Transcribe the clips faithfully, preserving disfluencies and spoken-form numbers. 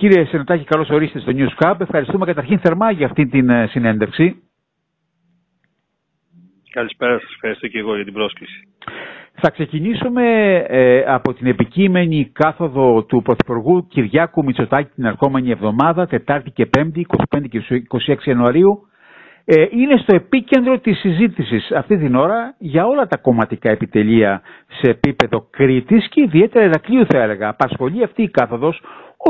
Κύριε Σενετάκη, καλώς ορίστε στο News Hub. Ευχαριστούμε καταρχήν θερμά για αυτή την συνέντευξη. Καλησπέρα σας. Ευχαριστώ και εγώ για την πρόσκληση. Θα ξεκινήσουμε ε, από την επικείμενη κάθοδο του Πρωθυπουργού Κυριάκου Μητσοτάκη την ερχόμενη εβδομάδα, Τετάρτη και Πέμπτη, είκοσι πέντε και είκοσι έξι Ιανουαρίου. Ε, είναι στο επίκεντρο της συζήτησης αυτή την ώρα για όλα τα κομματικά επιτελεία σε επίπεδο Κρήτης και ιδιαίτερα Ηρακλείου, θα έλεγα. Απασχολεί αυτή η κάθοδος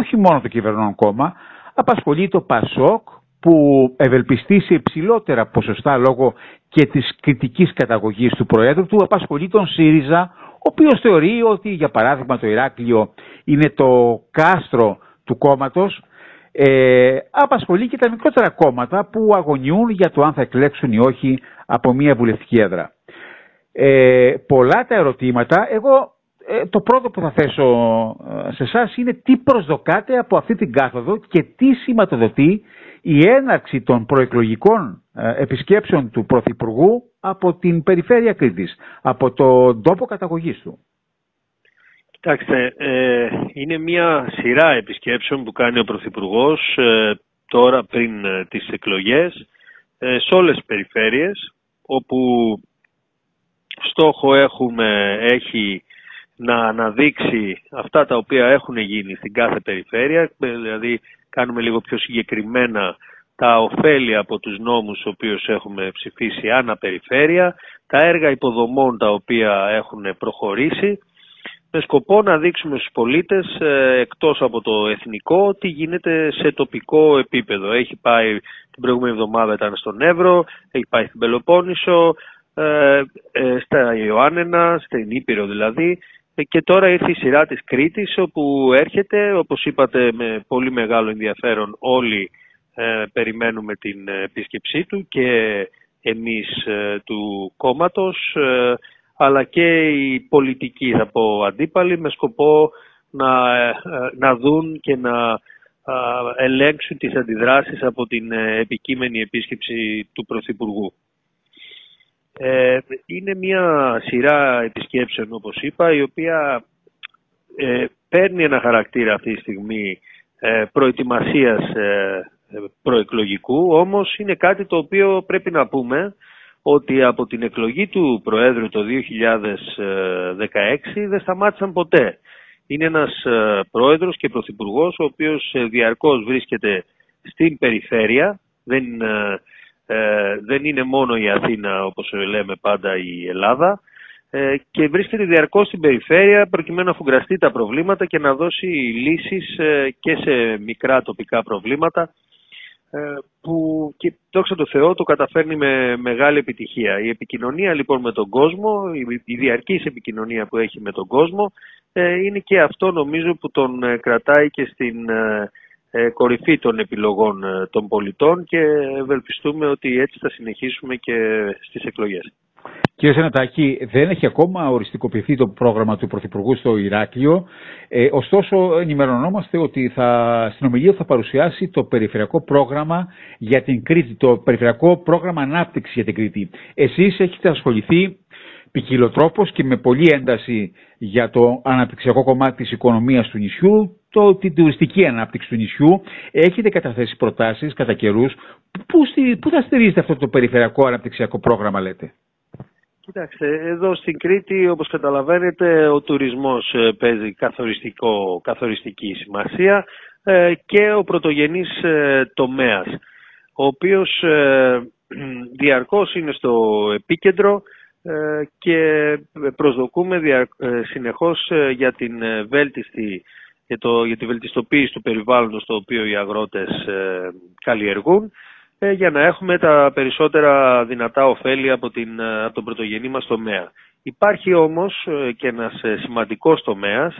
όχι μόνο το κυβερνών κόμμα, απασχολεί το Πασόκ, που ευελπιστεί σε υψηλότερα ποσοστά λόγω και της κριτικής καταγωγής του Προέδρου του, απασχολεί τον ΣΥΡΙΖΑ, ο οποίος θεωρεί ότι, για παράδειγμα, το Ηράκλειο είναι το κάστρο του κόμματος, ε, απασχολεί και τα μικρότερα κόμματα που αγωνιούν για το αν θα εκλέξουν ή όχι από μια βουλευτική έδρα. Ε, πολλά τα ερωτήματα. Εγώ ε, το πρώτο που θα θέσω σε εσάς είναι τι προσδοκάτε από αυτή την κάθοδο και τι σηματοδοτεί η έναρξη των προεκλογικών επισκέψεων του Πρωθυπουργού από την περιφέρεια Κρήτης, από τον τόπο καταγωγής του. Κοιτάξτε, ε, είναι μια σειρά επισκέψεων που κάνει ο Πρωθυπουργός ε, τώρα πριν ε, τις εκλογές ε, σε όλες τις περιφέρειες, όπου στόχο έχουμε, έχει να αναδείξει αυτά τα οποία έχουν γίνει στην κάθε περιφέρεια, ε, δηλαδή κάνουμε λίγο πιο συγκεκριμένα τα ωφέλη από τους νόμους τους οποίους έχουμε ψηφίσει ανά περιφέρεια, τα έργα υποδομών τα οποία έχουν προχωρήσει, με σκοπό να δείξουμε στους πολίτες, εκτός από το εθνικό, τι γίνεται σε τοπικό επίπεδο. Έχει πάει την προηγούμενη εβδομάδα, ήταν στον Εύρο, έχει πάει στην Πελοπόννησο, ε, ε, στα Ιωάννενα, στην Ήπειρο δηλαδή, και τώρα ήρθε η σειρά της Κρήτης, όπου έρχεται, όπως είπατε, με πολύ μεγάλο ενδιαφέρον όλοι ε, περιμένουμε την επίσκεψή του και εμείς ε, του κόμματος, ε, αλλά και οι πολιτικοί, θα πω, αντίπαλοι, με σκοπό να, ε, να δουν και να ε, ελέγξουν τις αντιδράσεις από την επικείμενη επίσκεψη του Πρωθυπουργού. Είναι μια σειρά επισκέψεων, όπως είπα, η οποία ε, παίρνει ένα χαρακτήρα αυτή τη στιγμή ε, προετοιμασίας ε, προεκλογικού, όμως είναι κάτι το οποίο πρέπει να πούμε ότι από την εκλογή του Προέδρου το δύο χιλιάδες δεκαέξι δεν σταμάτησαν ποτέ. Είναι ένας πρόεδρος και πρωθυπουργός ο οποίος διαρκώς βρίσκεται στην περιφέρεια, δεν ε, Ε, δεν είναι μόνο η Αθήνα, όπως λέμε πάντα, η Ελλάδα, ε, και βρίσκεται διαρκώς στην περιφέρεια προκειμένου να αφουγκραστεί τα προβλήματα και να δώσει λύσεις ε, και σε μικρά τοπικά προβλήματα ε, που, και δόξα τω Θεώ, το καταφέρνει με μεγάλη επιτυχία. Η επικοινωνία λοιπόν με τον κόσμο, η, η διαρκής επικοινωνία που έχει με τον κόσμο ε, είναι και αυτό, νομίζω, που τον ε, κρατάει και στην ε, κορυφή των επιλογών των πολιτών, και ευελπιστούμε ότι έτσι θα συνεχίσουμε και στις εκλογές. Κύριε Σενετάκη, δεν έχει ακόμα οριστικοποιηθεί το πρόγραμμα του Πρωθυπουργού στο Ηράκλειο. Ε, ωστόσο, ενημερωνόμαστε ότι θα, στην ομιλία θα παρουσιάσει το περιφερειακό πρόγραμμα για την Κρήτη, το περιφερειακό πρόγραμμα ανάπτυξη για την Κρήτη. Εσείς έχετε ασχοληθεί ποικιλοτρόπως και με πολλή ένταση για το αναπτυξιακό κομμάτι της οικονομίας του νησιού, το, την τουριστική ανάπτυξη του νησιού. Έχετε καταθέσει προτάσεις κατά καιρούς. Πού, πού θα στηρίζετε αυτό το περιφερειακό αναπτυξιακό πρόγραμμα, λέτε? Κοιτάξτε, εδώ στην Κρήτη, όπως καταλαβαίνετε, ο τουρισμός παίζει καθοριστικό, καθοριστική σημασία ε, και ο πρωτογενής ε, τομέας, ο οποίος ε, διαρκώς είναι στο επίκεντρο ε, και προσδοκούμε δια, ε, συνεχώς ε, για την βέλτιστη Για, το, για τη βελτιστοποίηση του περιβάλλοντος το οποίο οι αγρότες ε, καλλιεργούν, ε, για να έχουμε τα περισσότερα δυνατά ωφέλη από, την, από τον πρωτογενή μας τομέα. Υπάρχει όμως ε, και ένας σημαντικός τομέας,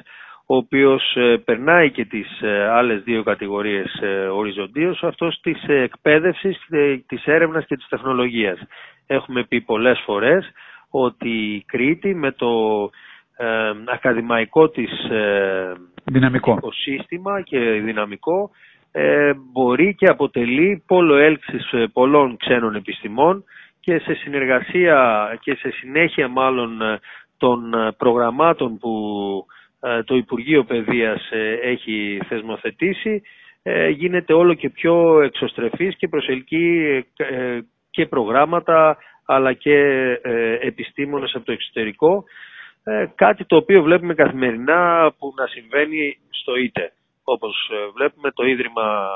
ο οποίος ε, περνάει και τις ε, άλλες δύο κατηγορίες ε, οριζοντίως, αυτός της ε, εκπαίδευσης, ε, της έρευνας και της τεχνολογίας. Έχουμε πει πολλές φορές ότι η Κρήτη με το ε, ακαδημαϊκό της ε, δυναμικό οικοσύστημα και δυναμικό ε, μπορεί και αποτελεί πόλο έλξης πολλών ξένων επιστημών, και σε συνεργασία και σε συνέχεια μάλλον των προγραμμάτων που το Υπουργείο Παιδείας έχει θεσμοθετήσει γίνεται όλο και πιο εξωστρεφής και προσελκύει και προγράμματα αλλά και επιστήμονες από το εξωτερικό, κάτι το οποίο βλέπουμε καθημερινά που να συμβαίνει στο ΊΤΕ. Όπως βλέπουμε, το Ίδρυμα,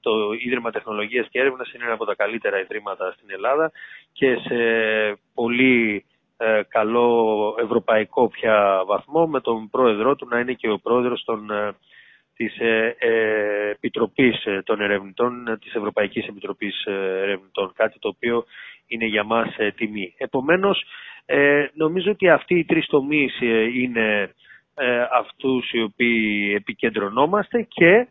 το Ίδρυμα Τεχνολογίας και Έρευνας είναι ένα από τα καλύτερα ιδρύματα στην Ελλάδα και σε πολύ καλό ευρωπαϊκό πια βαθμό, με τον πρόεδρό του να είναι και ο πρόεδρος των, της Επιτροπής των Ερευνητών, της Ευρωπαϊκής Επιτροπής Ερευνητών, κάτι το οποίο είναι για μας τιμή. Επομένως, νομίζω ότι αυτοί οι τρεις τομείς είναι αυτούς οι οποίοι επικεντρωνόμαστε και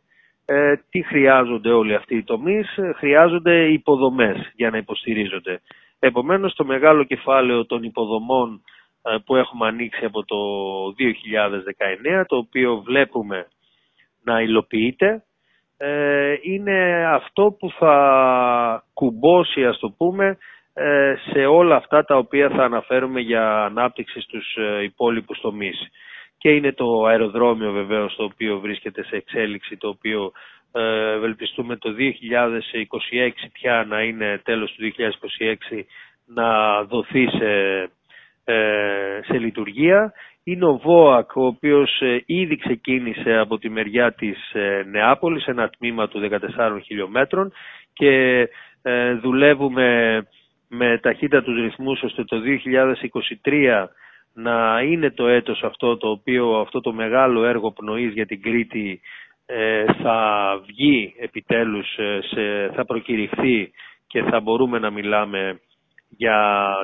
ε, τι χρειάζονται όλοι αυτοί οι τομείς. Χρειάζονται υποδομές για να υποστηρίζονται. Επομένως, το μεγάλο κεφάλαιο των υποδομών ε, που έχουμε ανοίξει από το δύο χιλιάδες δεκαεννέα, το οποίο βλέπουμε να υλοποιείται, ε, είναι αυτό που θα κουμπώσει, ας το πούμε, ε, σε όλα αυτά τα οποία θα αναφέρουμε για ανάπτυξη στους ε, υπόλοιπους τομείς. Και είναι το αεροδρόμιο βεβαίως, το οποίο βρίσκεται σε εξέλιξη, το οποίο ε, ευελπιστούμε το δύο χιλιάδες είκοσι έξι πια να είναι, τέλος του δύο χιλιάδες είκοσι έξι, να δοθεί σε, ε, σε λειτουργία. Είναι ο ΒΟΑΚ, ο οποίος ήδη ξεκίνησε από τη μεριά της Νεάπολης, ένα τμήμα του δεκατεσσάρων χιλιομέτρων, και ε, δουλεύουμε με ταχύτητα τους ρυθμούς ώστε το δύο χιλιάδες είκοσι τρία να είναι το έτος αυτό το οποίο αυτό το μεγάλο έργο πνοής για την Κρήτη ε, θα βγει επιτέλους, σε, θα προκηρυχθεί και θα μπορούμε να μιλάμε για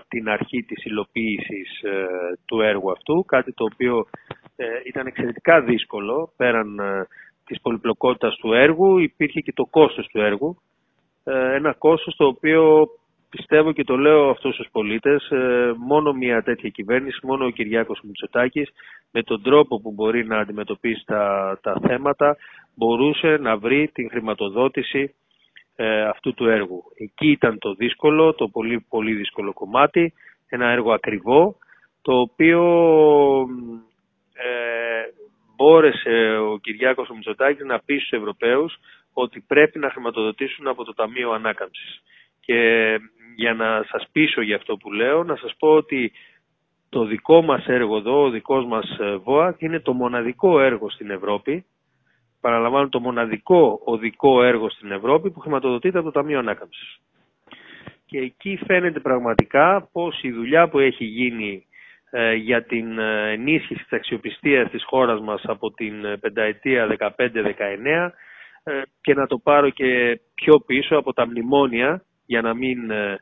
την αρχή της υλοποίησης ε, του έργου αυτού, κάτι το οποίο ε, ήταν εξαιρετικά δύσκολο πέραν ε, της πολυπλοκότητας του έργου. Υπήρχε και το κόστος του έργου, ε, ένα κόστος το οποίο... Πιστεύω και το λέω αυτούς στους πολίτες, μόνο μια τέτοια κυβέρνηση, μόνο ο Κυριάκος Μητσοτάκης, με τον τρόπο που μπορεί να αντιμετωπίσει τα, τα θέματα, μπορούσε να βρει την χρηματοδότηση ε, αυτού του έργου. Εκεί ήταν το δύσκολο, το πολύ πολύ δύσκολο κομμάτι, ένα έργο ακριβό, το οποίο ε, μπόρεσε ο Κυριάκος Μητσοτάκης να πει στους Ευρωπαίους ότι πρέπει να χρηματοδοτήσουν από το Ταμείο Ανάκαμψης. Και για να σας πείσω για αυτό που λέω, να σας πω ότι το δικό μας έργο εδώ, ο δικός μας ΒΟΑΚ, είναι το μοναδικό έργο στην Ευρώπη, παραλαμβάνω το μοναδικό οδικό έργο στην Ευρώπη που χρηματοδοτείται από το Ταμείο Ανάκαμψης. Και εκεί φαίνεται πραγματικά πως η δουλειά που έχει γίνει ε, για την ενίσχυση της αξιοπιστίας της χώρας μας από την πενταετία δεκαπέντε δεκαεννέα, ε, και να το πάρω και πιο πίσω από τα μνημόνια, για να μην, ε,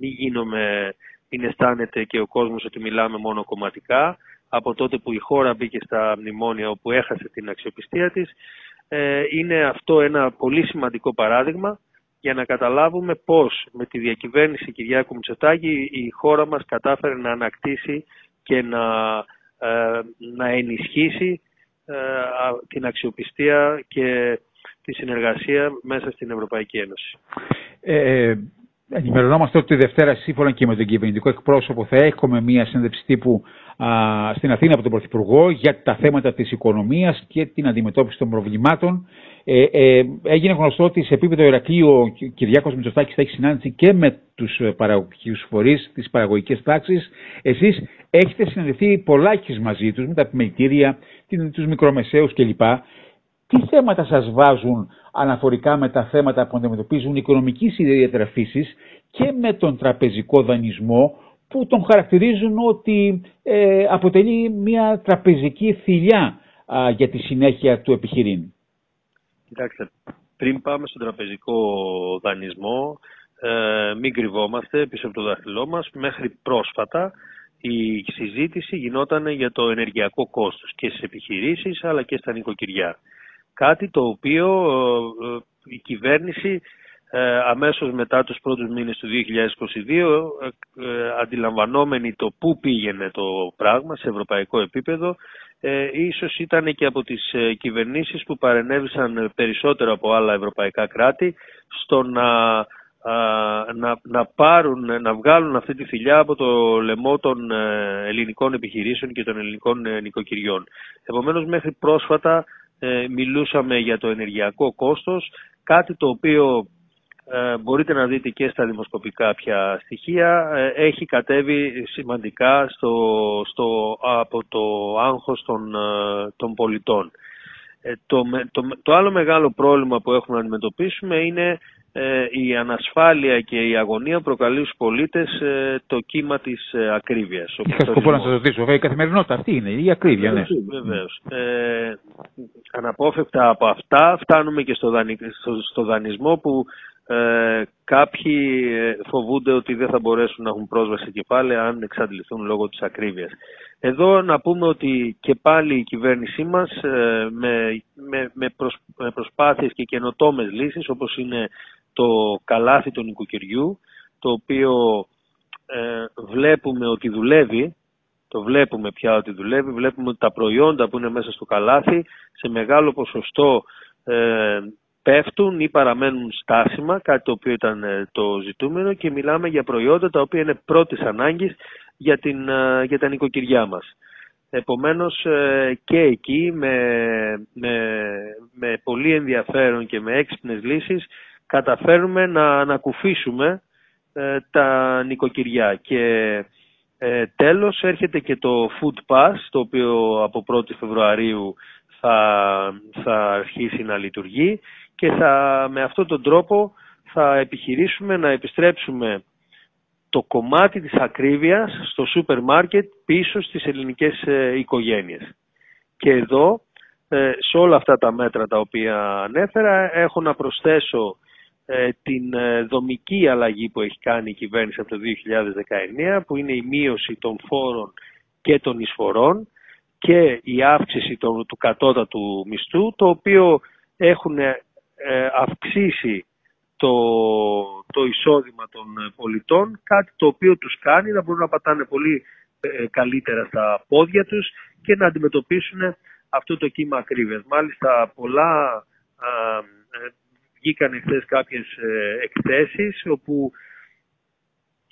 μην γίνομαι, μην αισθάνεται και ο κόσμος ότι μιλάμε μόνο κομματικά. Από τότε που η χώρα μπήκε στα μνημόνια, όπου έχασε την αξιοπιστία της, ε, είναι αυτό ένα πολύ σημαντικό παράδειγμα για να καταλάβουμε πώς με τη διακυβέρνηση Κυριάκου Μητσοτάκη η χώρα μας κατάφερε να ανακτήσει και να, ε, να ενισχύσει ε, την αξιοπιστία και τη συνεργασία μέσα στην Ευρωπαϊκή Ένωση. Ε, ενημερωνόμαστε ότι τη Δευτέρα, σύμφωνα και με τον κυβερνητικό εκπρόσωπο, θα έχουμε μία συνέντευξη τύπου α, στην Αθήνα από τον Πρωθυπουργό για τα θέματα της οικονομίας και την αντιμετώπιση των προβλημάτων. Ε, ε, έγινε γνωστό ότι σε επίπεδο Ηρακλείου ο Κυριάκος Μητσοτάκης θα έχει συνάντηση και με τους παραγωγικούς φορείς, τις παραγωγικές τάξεις. Εσείς έχετε συναντηθεί πολλάκις μαζί τους, με τα επιμελητήρια, τους μικρομεσαίους κλπ. Τι θέματα σας βάζουν αναφορικά με τα θέματα που αντιμετωπίζουν οικονομικής ιδιατραφήσεις και με τον τραπεζικό δανεισμό, που τον χαρακτηρίζουν ότι ε, αποτελεί μια τραπεζική θηλιά α, για τη συνέχεια του επιχειρήν? Κοιτάξτε, πριν πάμε στον τραπεζικό δανεισμό, ε, μην κρυβόμαστε πίσω από το δάχτυλό μας. Μέχρι πρόσφατα η συζήτηση γινόταν για το ενεργειακό κόστος και στις επιχειρήσεις αλλά και στα νοικοκυριά. Κάτι το οποίο η κυβέρνηση αμέσως μετά τους πρώτους μήνες του δύο χιλιάδες είκοσι δύο, αντιλαμβανόμενη το πού πήγαινε το πράγμα σε ευρωπαϊκό επίπεδο, ίσως ήταν και από τις κυβερνήσεις που παρενέβησαν περισσότερο από άλλα ευρωπαϊκά κράτη στο να να, να, πάρουν, να βγάλουν αυτή τη θηλιά από το λαιμό των ελληνικών επιχειρήσεων και των ελληνικών νοικοκυριών. Επομένως, μέχρι πρόσφατα ε, μιλούσαμε για το ενεργειακό κόστος, κάτι το οποίο ε, μπορείτε να δείτε και στα δημοσκοπικά πια στοιχεία, ε, έχει κατέβει σημαντικά στο, στο, από το άγχος των, των πολιτών. Ε, το, το, το άλλο μεγάλο πρόβλημα που έχουμε να αντιμετωπίσουμε είναι Ε, η ανασφάλεια και η αγωνία προκαλεί στους πολίτες ε, το κύμα της ε, ακρίβειας. Είχα σκοπό να σας ρωτήσω, η καθημερινότητα αυτή είναι, η ακρίβεια. Ε, ναι. Βεβαίως. Ε, αναπόφευκτα από αυτά φτάνουμε και στο, δανει, στο, στο δανεισμό που ε, κάποιοι φοβούνται ότι δεν θα μπορέσουν να έχουν πρόσβαση σε κεφάλαια αν εξαντληθούν λόγω της ακρίβειας. Εδώ να πούμε ότι και πάλι η κυβέρνησή μας ε, με, με, με, προσ, με προσπάθειες και καινοτόμες λύσεις όπως είναι το καλάθι του νοικοκυριού, το οποίο ε, βλέπουμε ότι δουλεύει, το βλέπουμε πια ότι δουλεύει, βλέπουμε ότι τα προϊόντα που είναι μέσα στο καλάθι σε μεγάλο ποσοστό ε, πέφτουν ή παραμένουν στάσιμα, κάτι το οποίο ήταν ε, το ζητούμενο, και μιλάμε για προϊόντα τα οποία είναι πρώτης ανάγκης για, την, ε, για τα νοικοκυριά μας. Επομένως ε, και εκεί με, με, με πολύ ενδιαφέρον και με έξυπνες λύσεις καταφέρουμε να ανακουφίσουμε ε, τα νοικοκυριά. Και ε, τέλος έρχεται και το Food Pass, το οποίο από πρώτη Φεβρουαρίου θα, θα αρχίσει να λειτουργεί και θα, με αυτόν τον τρόπο θα επιχειρήσουμε να επιστρέψουμε το κομμάτι της ακρίβειας στο σούπερ μάρκετ πίσω στις ελληνικές ε, οικογένειες. Και εδώ, ε, σε όλα αυτά τα μέτρα τα οποία ανέφερα, έχω να προσθέσω την δομική αλλαγή που έχει κάνει η κυβέρνηση από το δύο χιλιάδες δεκαεννέα, που είναι η μείωση των φόρων και των εισφορών και η αύξηση των, του κατώτατου μισθού, το οποίο έχουν ε, αυξήσει το, το εισόδημα των πολιτών, κάτι το οποίο τους κάνει να μπορούν να πατάνε πολύ ε, καλύτερα στα πόδια τους και να αντιμετωπίσουν αυτό το κύμα ακρίβειας. Μάλιστα πολλά ε, βγήκαν χθες κάποιες εκθέσεις όπου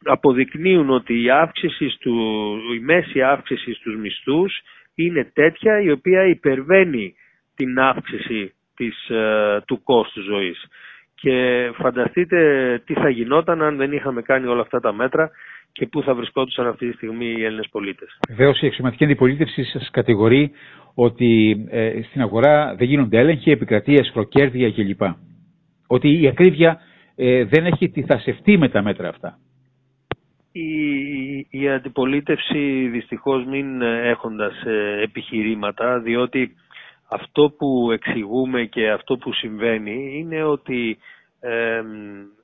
αποδεικνύουν ότι η, αύξηση του, η μέση αύξηση στους μισθούς είναι τέτοια η οποία υπερβαίνει την αύξηση της, του κόστου ζωής. Και φανταστείτε τι θα γινόταν αν δεν είχαμε κάνει όλα αυτά τα μέτρα και πού θα βρισκόντουσαν αυτή τη στιγμή οι Έλληνες πολίτες. Βεβαίως η αξιωματική αντιπολίτευση σας κατηγορεί ότι ε, στην αγορά δεν γίνονται έλεγχοι, επικρατεί αισχροκέρδεια κλπ. Ότι η ακρίβεια ε, δεν έχει τιθασευτεί με τα μέτρα αυτά. Η, η αντιπολίτευση δυστυχώς μην έχοντας ε, επιχειρήματα, διότι αυτό που εξηγούμε και αυτό που συμβαίνει είναι ότι ε,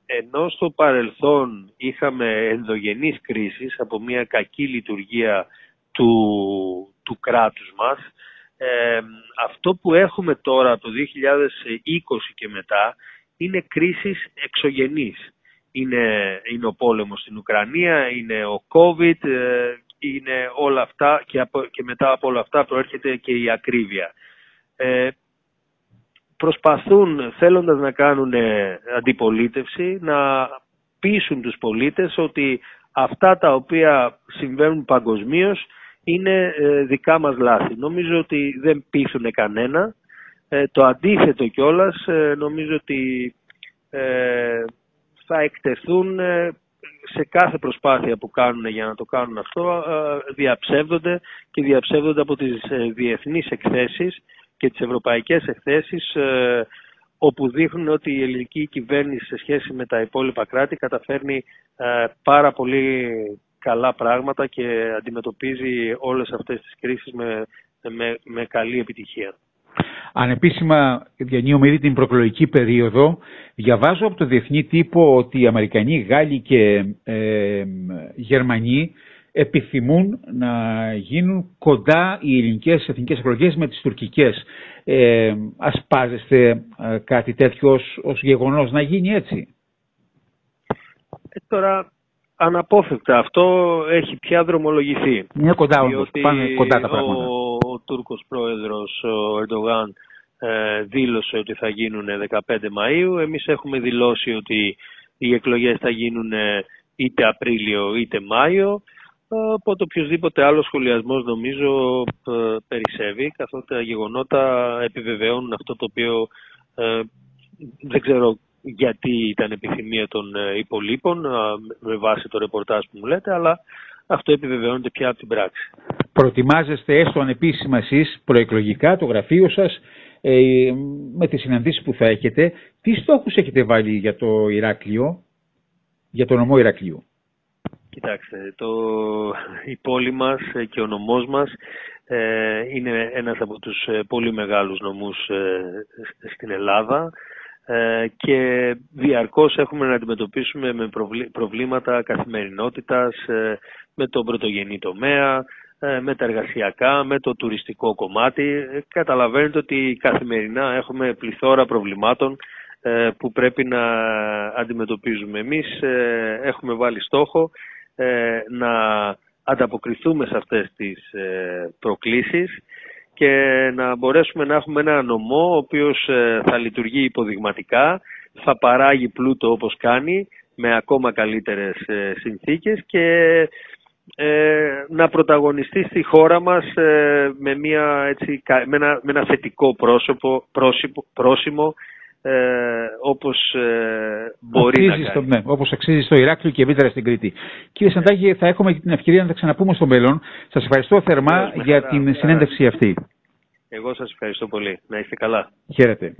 ενώ στο παρελθόν είχαμε ενδογενείς κρίσεις από μια κακή λειτουργία του, του κράτους μας, ε, αυτό που έχουμε τώρα το δύο χιλιάδες είκοσι και μετά είναι κρίσεις εξωγενείς. Είναι, είναι ο πόλεμος στην Ουκρανία, είναι ο COVID, είναι όλα αυτά και, από, και μετά από όλα αυτά προέρχεται και η ακρίβεια. Ε, προσπαθούν θέλοντας να κάνουν αντιπολίτευση να πείσουν τους πολίτες ότι αυτά τα οποία συμβαίνουν παγκοσμίως είναι ε, δικά μας λάθη. Νομίζω ότι δεν πείθουν κανένα. Ε, το αντίθετο κιόλας ε, νομίζω ότι ε, θα εκτεθούν ε, σε κάθε προσπάθεια που κάνουν για να το κάνουν αυτό, ε, διαψεύδονται και διαψεύδονται από τις ε, διεθνείς εκθέσεις και τις ευρωπαϊκές εκθέσεις ε, όπου δείχνουν ότι η ελληνική κυβέρνηση σε σχέση με τα υπόλοιπα κράτη καταφέρνει ε, πάρα πολύ καλά πράγματα και αντιμετωπίζει όλες αυτές τις κρίσεις με, με, με καλή επιτυχία. Ανεπίσημα διανύουμε ήδη την προεκλογική περίοδο. Διαβάζω από το διεθνή τύπο ότι οι Αμερικανοί, Γάλλοι και ε, Γερμανοί επιθυμούν να γίνουν κοντά οι ελληνικές εθνικές εκλογές με τις τουρκικές. Ε, ασπάζεστε ε, κάτι τέτοιο ως, ως γεγονός να γίνει έτσι? Ε, τώρα... Αναπόφευκτα αυτό έχει πια δρομολογηθεί. Είναι κοντά όμως, πάνε κοντά τα πράγματα. Ο, ο Τούρκος πρόεδρος, ο Ερντογάν, ε, δήλωσε ότι θα γίνουν δεκαπέντε Μαΐου. Εμείς έχουμε δηλώσει ότι οι εκλογές θα γίνουν είτε Απρίλιο είτε Μάιο. Οπότε οποιοδήποτε άλλο σχολιασμός νομίζω περισσεύει, καθώς τα γεγονότα επιβεβαιώνουν αυτό το οποίο ε, δεν ξέρω γιατί ήταν επιθυμία των υπολείπων με βάση το ρεπορτάζ που μου λέτε, αλλά αυτό επιβεβαιώνεται πια από την πράξη. Προετοιμάζεστε έστω ανεπίσημα εσείς προεκλογικά το γραφείο σας ε, με τις συναντήσεις που θα έχετε. Τι στόχους έχετε βάλει για το Ηράκλειο, για το νομό Ηρακλείου? Κοιτάξτε, το, η πόλη μας και ο νομός μας ε, είναι ένας από τους πολύ μεγάλους νομούς ε, στην Ελλάδα ε, και διαρκώς έχουμε να αντιμετωπίσουμε με προβλή, προβλήματα καθημερινότητας, ε, με τον πρωτογενή τομέα, ε, με τα εργασιακά, με το τουριστικό κομμάτι. Καταλαβαίνετε ότι καθημερινά έχουμε πληθώρα προβλημάτων ε, που πρέπει να αντιμετωπίζουμε. Εμείς ε, έχουμε βάλει στόχο να ανταποκριθούμε σε αυτές τις προκλήσεις και να μπορέσουμε να έχουμε ένα νομό ο οποίος θα λειτουργεί υποδειγματικά, θα παράγει πλούτο όπως κάνει με ακόμα καλύτερες συνθήκες και να πρωταγωνιστεί στη χώρα μας με, μια, έτσι, με, ένα, με ένα θετικό πρόσωπο, πρόσημο, πρόσημο Ε, όπως ε, μπορεί αξίζει να κάνει. Το, ναι, όπως αξίζει στο Ηράκλειο και ευρύτερα στην Κρήτη. Κύριε Σεντάκη, θα έχουμε και την ευκαιρία να τα ξαναπούμε στο μέλλον. Σας ευχαριστώ θερμά για χαρά, την χαρά. συνέντευξη αυτή. Εγώ σας ευχαριστώ πολύ. Να είστε καλά. Χαίρετε.